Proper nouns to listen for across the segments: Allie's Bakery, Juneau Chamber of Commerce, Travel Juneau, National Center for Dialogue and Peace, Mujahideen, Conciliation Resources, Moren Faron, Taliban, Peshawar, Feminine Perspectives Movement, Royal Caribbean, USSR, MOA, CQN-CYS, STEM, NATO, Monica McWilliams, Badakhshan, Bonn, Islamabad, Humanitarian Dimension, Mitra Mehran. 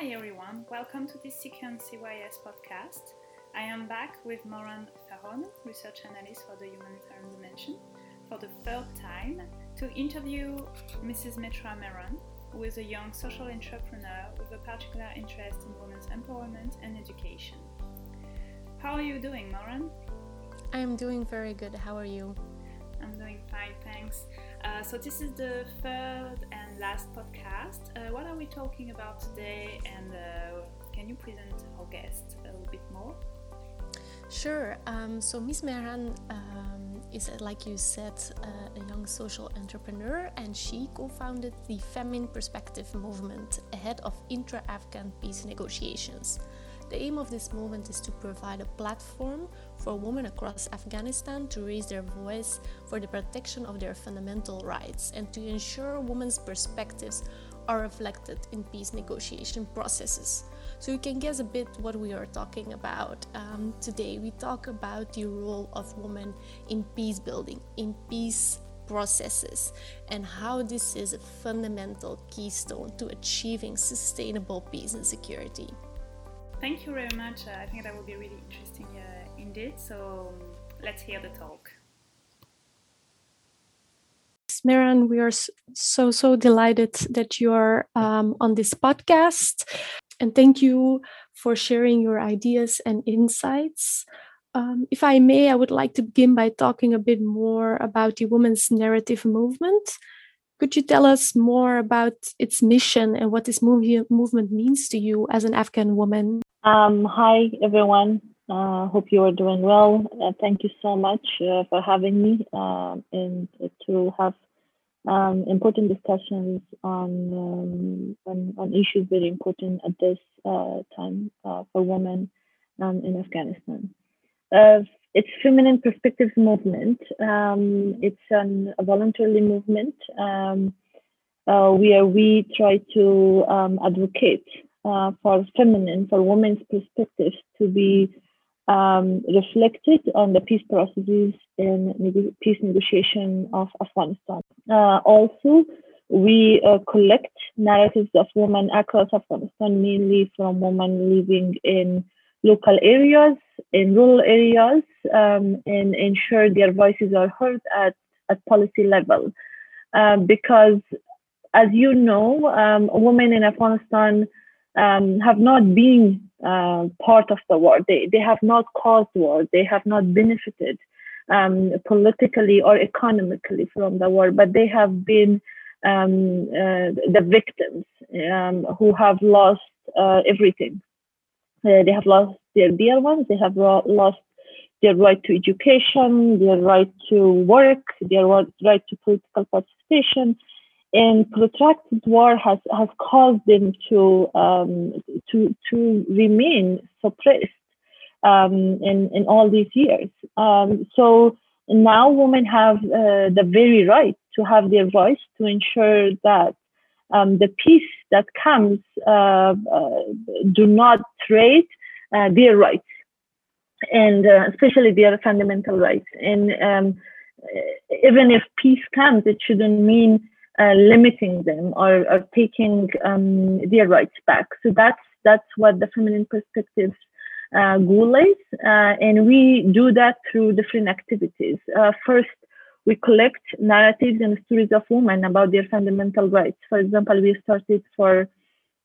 Hi everyone, welcome to this CQN-CYS podcast. I am back with Moren Faron, research analyst for the Humanitarian Dimension, for the third time to interview Mrs. Mitra Mehran, who is a young social entrepreneur with a particular interest in women's empowerment and education. How are you doing, Moren? I'm doing very good. How are you? I'm doing fine, thanks. So this is the third and last podcast. What are we talking about today, and can you present our guest a little bit more? Sure. So Ms. Mehran is, like you said, a young social entrepreneur, and she co-founded the Feminine Perspectives Movement ahead of intra-Afghan peace negotiations. The aim of this movement is to provide a platform for women across Afghanistan to raise their voice for the protection of their fundamental rights and to ensure women's perspectives are reflected in peace negotiation processes. So you can guess a bit what we are talking about today. We talk about the role of women in peace building, in peace processes, and how this is a fundamental keystone to achieving sustainable peace and security. Thank you very much. I think that will be really interesting indeed. So let's hear the talk. Mehran, we are so delighted that you are on this podcast, and thank you for sharing your ideas and insights. If I may, I would like to begin by talking a bit more about the Women's Narrative Movement. Could you tell us more about its mission and what this movement means to you as an Afghan woman? Hi, everyone. Hope you are doing well. Thank you so much for having me and to have important discussions on issues very important at this time for women in Afghanistan. It's Feminine Perspectives Movement. It's a voluntary movement where we try to advocate for women's perspectives to be reflected on the peace processes and peace negotiation of Afghanistan. Also, we collect narratives of women across Afghanistan, mainly from women living in local areas, in rural areas, and ensure their voices are heard at policy level. Because, as you know, women in Afghanistan have not been part of the war. They have not caused war. They have not benefited politically or economically from the war, but they have been the victims who have lost everything. They have lost their dear ones, they have lost their right to education, their right to work, their right to political participation, and protracted war has caused them to remain suppressed in all these years. So now women have the very right to have their voice, to ensure that the peace that comes do not trade their rights, and especially their fundamental rights. And even if peace comes, it shouldn't mean limiting them or taking their rights back. So that's what the Feminine Perspectives goal is, and we do that through different activities. First, we collect narratives and stories of women about their fundamental rights. For example, we started for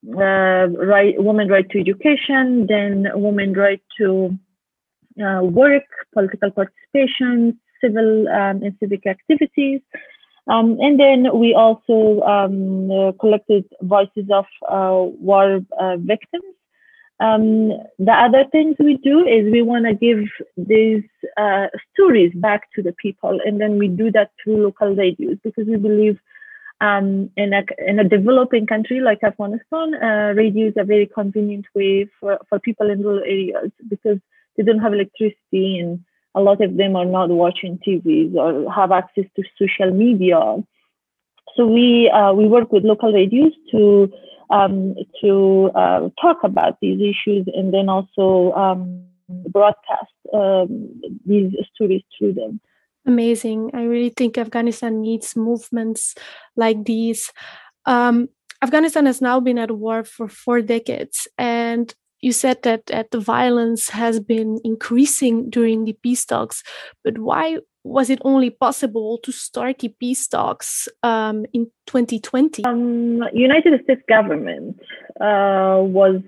women's right to education, then women's right to work, political participation, civil and civic activities. And then we also collected voices of war victims. The other things we do is we want to give these stories back to the people, and then we do that through local radios, because we believe in a developing country like Afghanistan, radio is a very convenient way for people in rural areas, because they don't have electricity and a lot of them are not watching TVs or have access to social media. So we work with local radios to talk about these issues, and then also broadcast these stories through them. Amazing. I really think Afghanistan needs movements like these. Afghanistan has now been at war for 4 decades, and you said that the violence has been increasing during the peace talks, but why was it only possible to start the peace talks in 2020? United States government was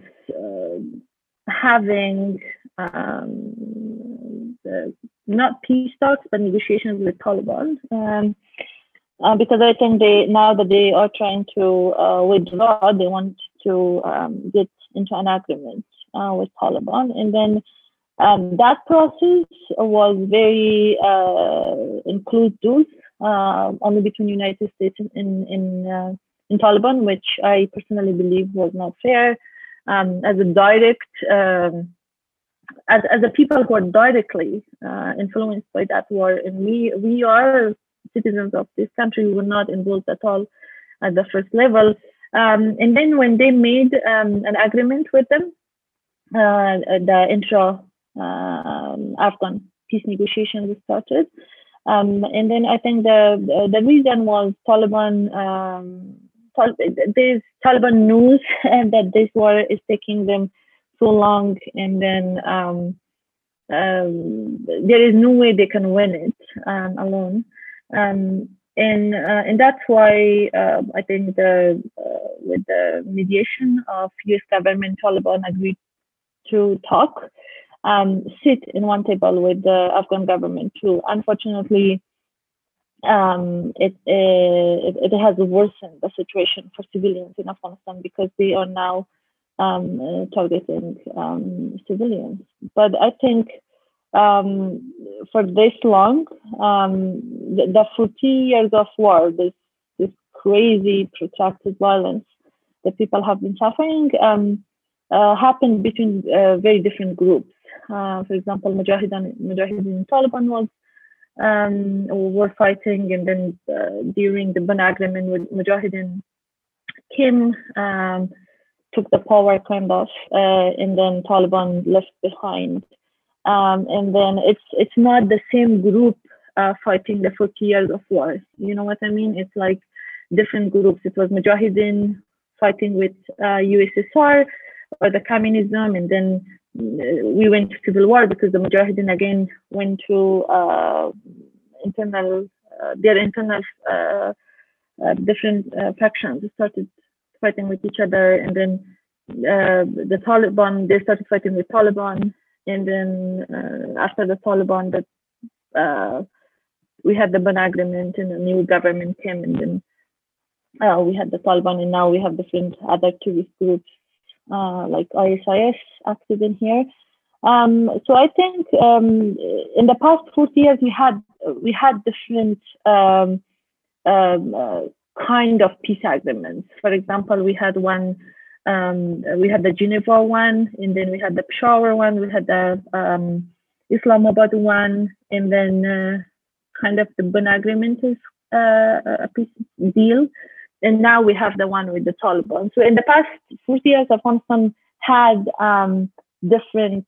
having not peace talks, but negotiations with Taliban. Because I think now that they are trying to withdraw, they want to get into an agreement with Taliban. And then that process was very inclusive, only between United States and Taliban, which I personally believe was not fair. As the people who are directly influenced by that war, and we are citizens of this country, were not involved at all at the first level. And then when they made an agreement with them, the intra-Afghan peace negotiations started. And then I think the reason was Taliban, these Taliban news that this war is taking them so long, and then there is no way they can win it alone. And that's why I think with the mediation of U.S. government, Taliban agreed to talk, sit in one table with the Afghan government too. Unfortunately, it has worsened the situation for civilians in Afghanistan, because they are now targeting civilians. But I think for this long, the 40 years of war, this crazy protracted violence that people have been suffering, happened between very different groups. For example, Mujahideen and Taliban were fighting, and then during the Bonn Agreement, with Mujahideen came, took the power kind of, and then Taliban left behind. And then it's not the same group fighting the 40 years of war. You know what I mean? It's like different groups. It was Mujahideen fighting with USSR or the communism, and then we went to civil war, because the Mujahideen again went to their internal different factions. They started fighting with each other, and then the Taliban, they started fighting with Taliban. And then after the Taliban, that we had the Bonn Agreement, and a new government came, and then we had the Taliban, and now we have different other activist groups like CQN-CYS active in here. So I think in the past 40 years we had different kind of peace agreements. For example, we had one. We had the Geneva one, and then we had the Peshawar one, we had the Islamabad one, and then kind of the Bonn Agreement is a peace deal. And now we have the one with the Taliban. So in the past 40 years, Afghanistan had different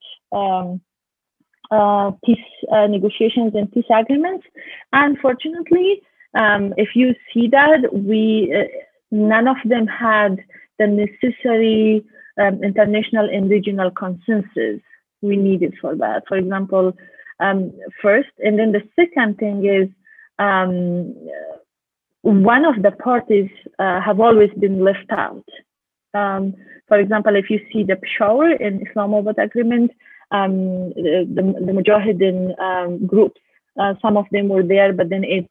peace negotiations and peace agreements. Unfortunately, if you see that, none of them had the necessary international and regional consensus we needed for that. For example, first, and then the second thing is one of the parties have always been left out. For example, if you see the Peshawar and Islamabad agreement, the Mujahideen groups, some of them were there, but then 8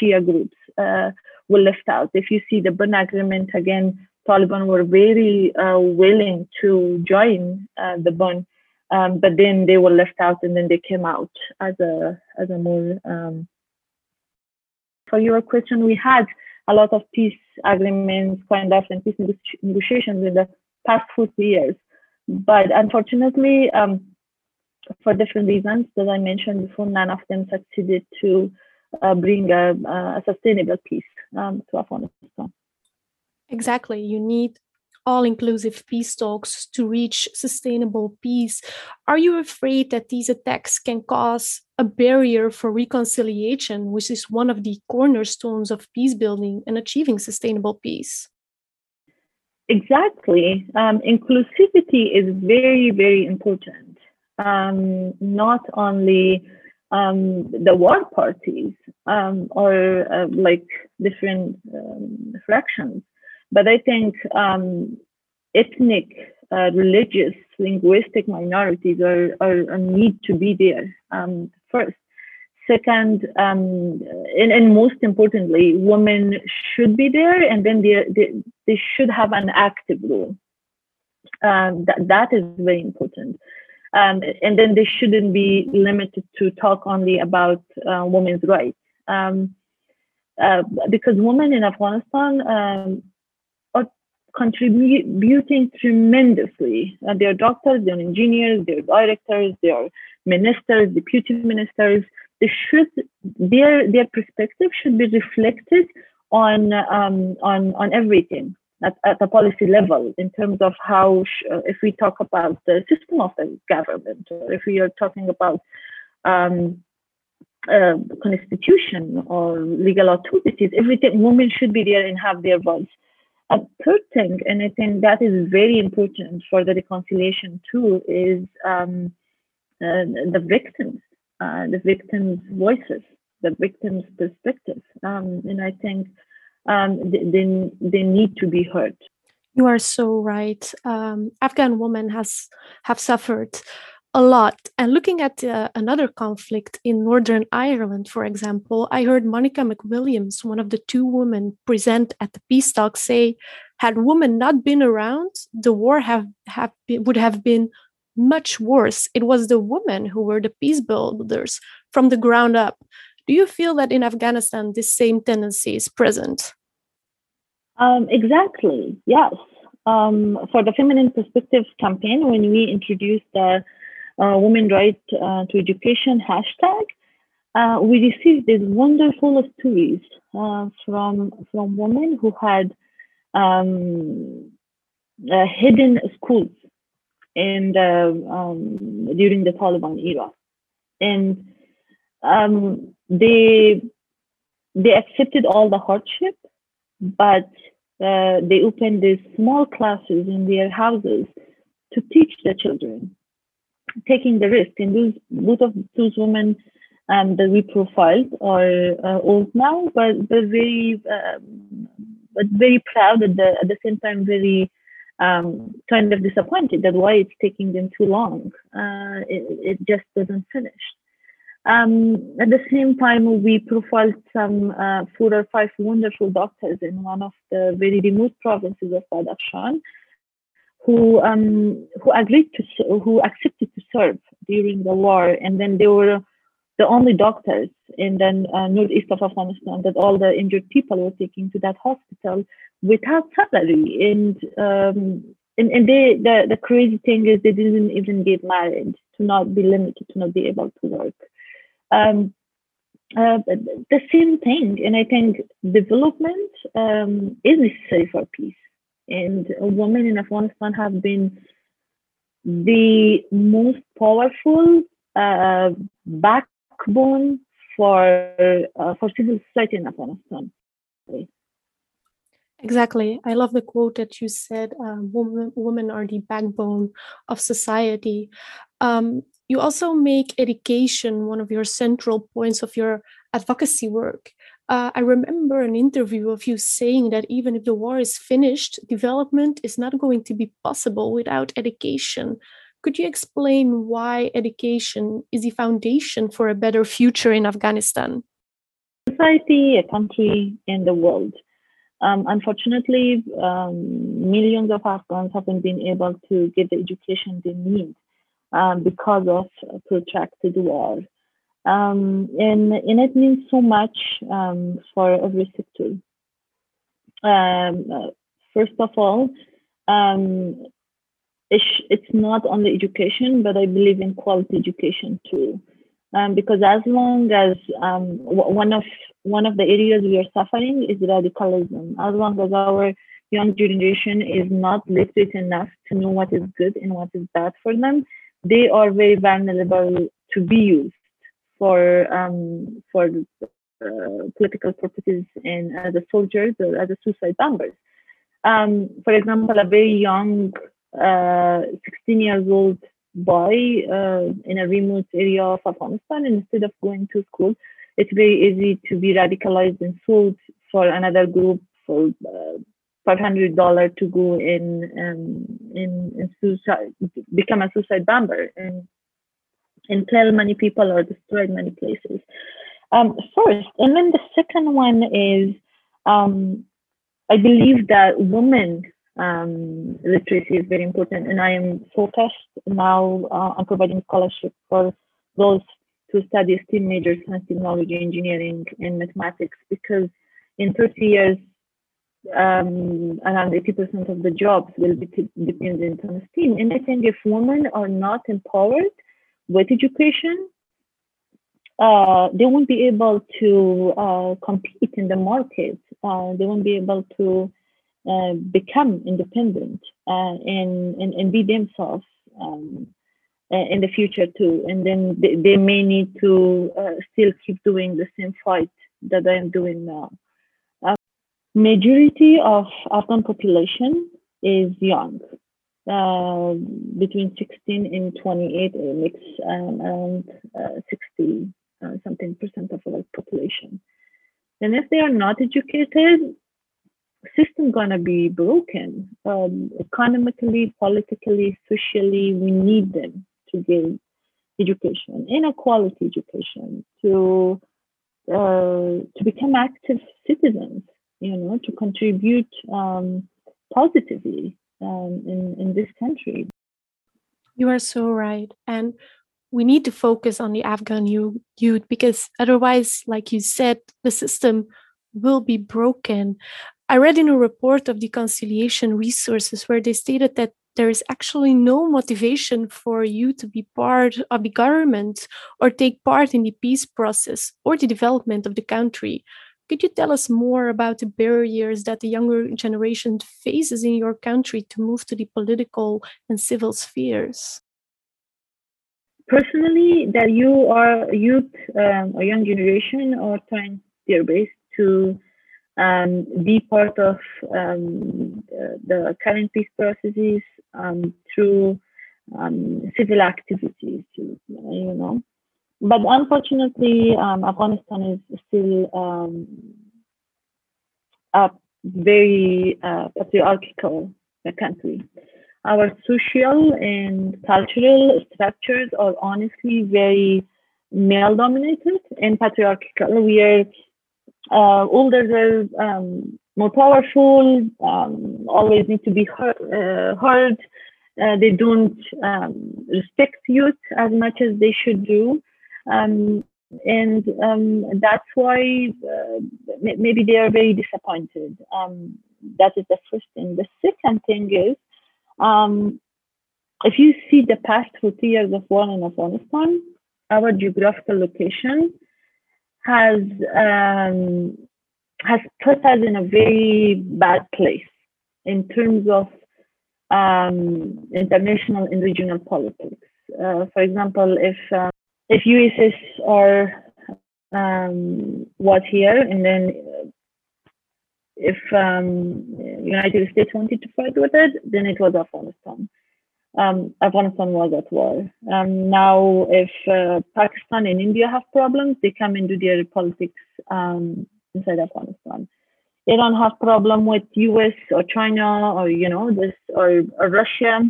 Shia groups were left out. If you see the Bonn Agreement, again, Taliban were very willing to join the Bonn, but then they were left out, and then they came out as a more. For your question, we had a lot of peace agreements, kind of, and peace negotiations in the past 40 years, but unfortunately, for different reasons that I mentioned before, none of them succeeded to bring a sustainable peace to Afghanistan. Exactly. You need all-inclusive peace talks to reach sustainable peace. Are you afraid that these attacks can cause a barrier for reconciliation, which is one of the cornerstones of peace building and achieving sustainable peace? Exactly. Inclusivity is very, very important, not only the war parties or like different fractions, but I think ethnic, religious, linguistic minorities are need to be there first. Second, and most importantly, women should be there, and then they should have an active role. That is very important. And then they shouldn't be limited to talk only about women's rights. Because women in Afghanistan are contributing tremendously. They are doctors, they are engineers, they are directors, they are ministers, deputy ministers. They should, their perspective should be reflected on everything at the policy level in terms of how, if we talk about the system of the government, or if we are talking about constitution or legal authorities, everything, women should be there and have their voice. A third thing, and I think that is very important for the reconciliation too, is the victims. The victims' voices, the victims' perspectives, and I think they need to be heard. You are so right. Afghan women have suffered a lot. And looking at another conflict in Northern Ireland, for example, I heard Monica McWilliams, one of the two women present at the peace talk, say, "Had women not been around, the war would have been." Much worse. It was the women who were the peace builders from the ground up." Do you feel that in Afghanistan this same tendency is present? Exactly, yes. For the Feminine Perspectives campaign, when we introduced the Women's Right to Education hashtag, we received these wonderful stories from women who had hidden schools. And during the Taliban era, and they accepted all the hardship, but they opened these small classes in their houses to teach the children, taking the risk. And both of those women that we profiled are old now, but very proud at the same time, very. Kind of disappointed that why it's taking them too long. It just doesn't finish. At the same time, we profiled some 4 or 5 wonderful doctors in one of the very remote provinces of Badakhshan, who accepted to serve during the war, and then they were the only doctors in the northeast of Afghanistan that all the injured people were taking to that hospital without salary. And the crazy thing is they didn't even get married to not be limited, to not be able to work. The same thing, and I think development is necessary for peace. And women in Afghanistan have been the most powerful backbone for civil society in Afghanistan. Exactly. I love the quote that you said, women are the backbone of society. You also make education one of your central points of your advocacy work. I remember an interview of you saying that even if the war is finished, development is not going to be possible without education. Could you explain why education is the foundation for a better future in Afghanistan? Society, a country, and the world. Unfortunately, millions of Afghans haven't been able to get the education they need because of a protracted war. And it means so much for every sector. First of all, it's not only education, but I believe in quality education too. Because as long as one of the areas we are suffering is radicalism, as long as our young generation is not literate enough to know what is good and what is bad for them, they are very vulnerable to be used for political purposes and as soldiers or as suicide bombers. for example, a very young 16 years old boy in a remote area of Afghanistan, instead of going to school, it's very easy to be radicalized and sold for another group for $500 to go in suicide, become a suicide bomber, and kill many people or destroy many places. First, and then the second one is, I believe that women literacy is very important, and I am focused now on providing scholarship for those who study STEM majors, science, technology, engineering, and mathematics, because in 30 years, around 80% of the jobs will be dependent on STEM. And I think if women are not empowered with education, they won't be able to compete in the market. They won't be able to become independent and be themselves in the future too. And then they may need to still keep doing the same fight that I am doing now. Majority of Afghan population is young, between 16 and 28, it makes around 60 something percent of our population. And if they are not educated, system gonna be broken. Economically, politically, socially, we need them to give education, inequality education, to become active citizens, you know, to contribute positively in this country. You are so right, and we need to focus on the Afghan youth, because otherwise, like you said, the system will be broken. I read in a report of the Conciliation Resources where they stated that there is actually no motivation for you to be part of the government or take part in the peace process or the development of the country. Could you tell us more about the barriers that the younger generation faces in your country to move to the political and civil spheres? Personally, that you are youth or young generation are trying their best to be part of the current peace processes through civil activities, you know. But unfortunately, Afghanistan is still a very patriarchal country. Our social and cultural structures are honestly very male-dominated and patriarchal. We are older girls, more powerful, always need to be heard. They don't respect youth as much as they should do. That's why maybe they are very disappointed. That is the first thing. The second thing is, if you see the past 40 years of war in Afghanistan, our geographical location has put us in a very bad place in terms of international and regional politics. For example, if USSR was here, and then if United States wanted to fight with it, then it was Afghanistan. Afghanistan was at war. Now, if Pakistan and India have problems, they come and do their politics inside Afghanistan. They don't have problem with US or China or, you know, this or Russia.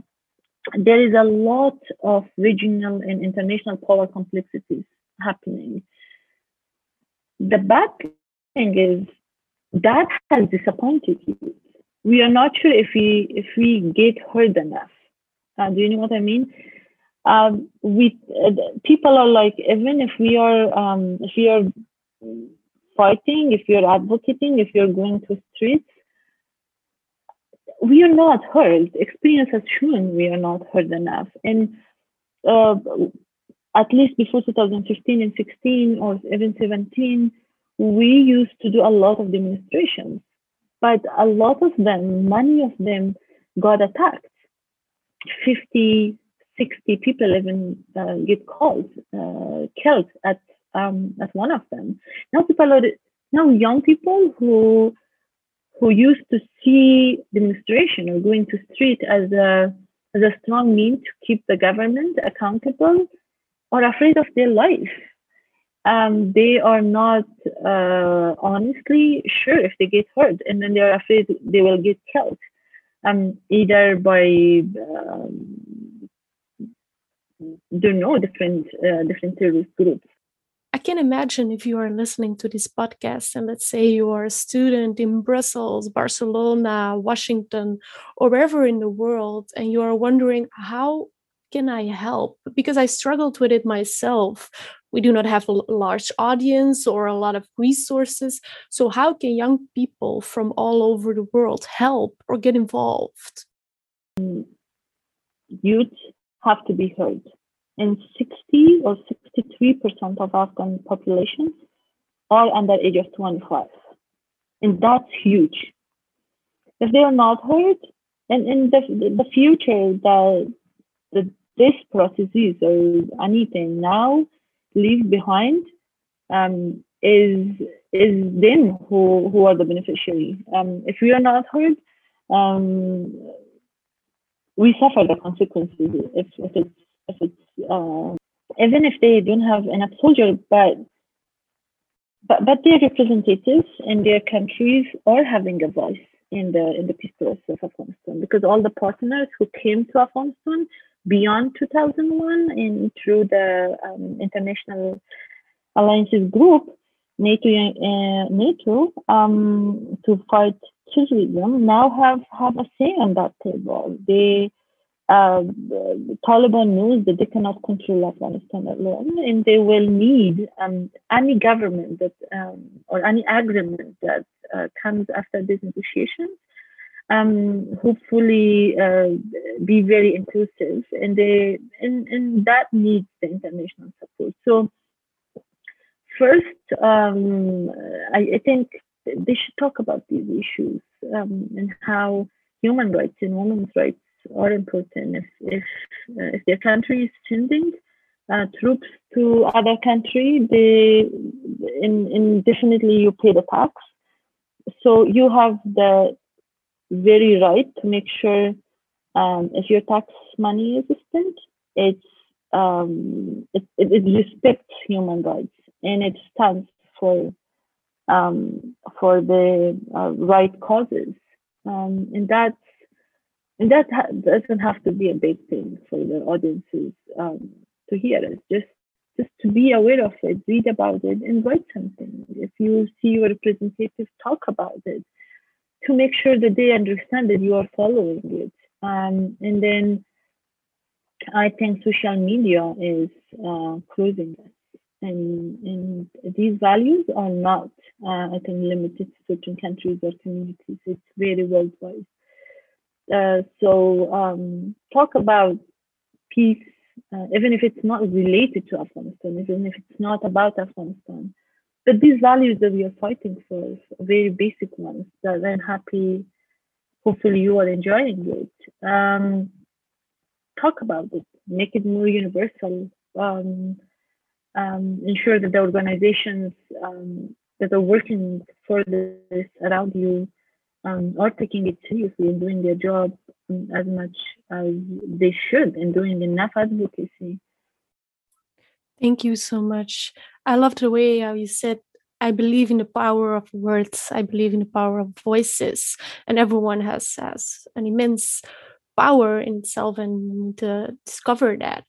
There is a lot of regional and international power complexities happening. The bad thing is that has disappointed you. We are not sure if we get heard enough. Do you know what I mean? People are like, even if we are fighting, if you're advocating, if you're going to streets, we are not heard. Experience has shown we are not heard enough. And at least before 2015 and 16 or even 17, we used to do a lot of demonstrations, but a lot of them, many of them got attacked. 50, 60 people even get killed at one of them. Now young people who who used to see demonstration or going to street as a strong means to keep the government accountable, are afraid of their life. They are not honestly sure if they get hurt, and then they are afraid they will get killed, either by different terrorist groups. I can imagine if you are listening to this podcast and let's say you are a student in Brussels, Barcelona, Washington, or wherever in the world, and you are wondering, how can I help? Because I struggled with it myself. We do not have a large audience or a lot of resources. So how can young people from all over the world help or get involved? Youth have to be heard. And 60 or 63% of Afghan populations are under the age of 25. And that's huge. If they are not heard, and in the future, the disparate disease or anything now leave behind is them who are the beneficiary. If we are not heard, we suffer the consequences if it's even if they don't have enough soldiers, but their representatives in their countries are having a voice in the peace process of Afghanistan, because all the partners who came to Afghanistan beyond 2001 and through the International Alliances Group, NATO, to fight terrorism, now have a say on that table. The Taliban knows that they cannot control Afghanistan alone, and they will need any government that or any agreement that comes after these negotiations. Hopefully, be very inclusive, and that needs the international support. So, first, I think they should talk about these issues and how human rights and women's rights are important. If their country is sending troops to other country, they definitely you pay the tax. So you have the very right to make sure if your tax money is spent, it respects human rights and it stands for the right causes, and that doesn't have to be a big thing for the audiences to hear it. Just to be aware of it, read about it, and write something. If you see your representative, talk about it to make sure that they understand that you are following it. And then I think social media is closing us. And these values are not, I think, limited to certain countries or communities. It's very worldwide. So talk about peace, even if it's not related to Afghanistan, even if it's not about Afghanistan. But these values that we are fighting for, very basic ones, that I'm happy, hopefully you are enjoying it. Talk about it, make it more universal. Ensure that the organizations that are working for this around you are taking it seriously and doing their job as much as they should and doing enough advocacy. Thank you so much. I love the way how you said, I believe in the power of words. I believe in the power of voices. And everyone has an immense power in itself and to discover that.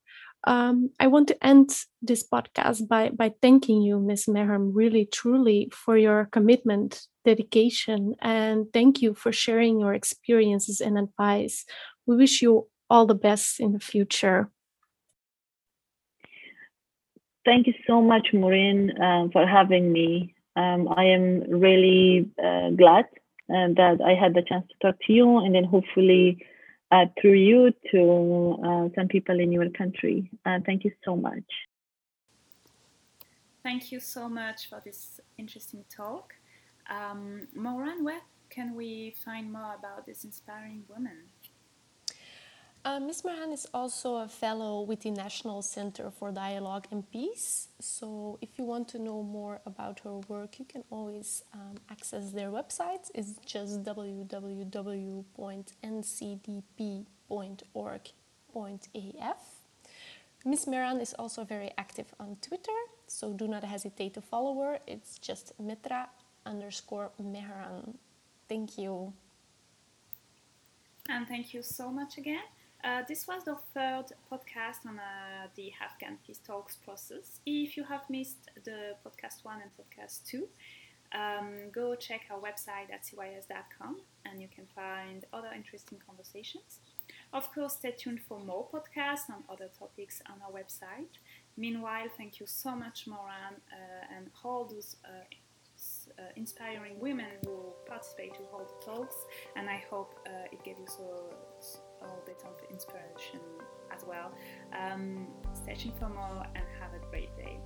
I want to end this podcast by thanking you, Ms. Mehran, really, truly for your commitment, dedication, and thank you for sharing your experiences and advice. We wish you all the best in the future. Thank you so much, Moren, for having me. I am really glad that I had the chance to talk to you, and then hopefully through you to some people in your country. Thank you so much. Thank you so much for this interesting talk. Moren, where can we find more about this inspiring woman? Ms. Mehran is also a fellow with the National Center for Dialogue and Peace. So if you want to know more about her work, you can always access their website. It's just www.ncdp.org.af. Ms. Mehran is also very active on Twitter, so do not hesitate to follow her. It's just Mitra_Mehran. Thank you. And thank you so much again. This was the third podcast on the Afghan Peace Talks process. If you have missed the podcast one and podcast two, go check our website at cys.com and you can find other interesting conversations. Of course, stay tuned for more podcasts on other topics on our website. Meanwhile, thank you so much, Moren, and all those inspiring women who participate in all the talks. And I hope it gave you a bit of inspiration as well. Stay tuned for more and have a great day.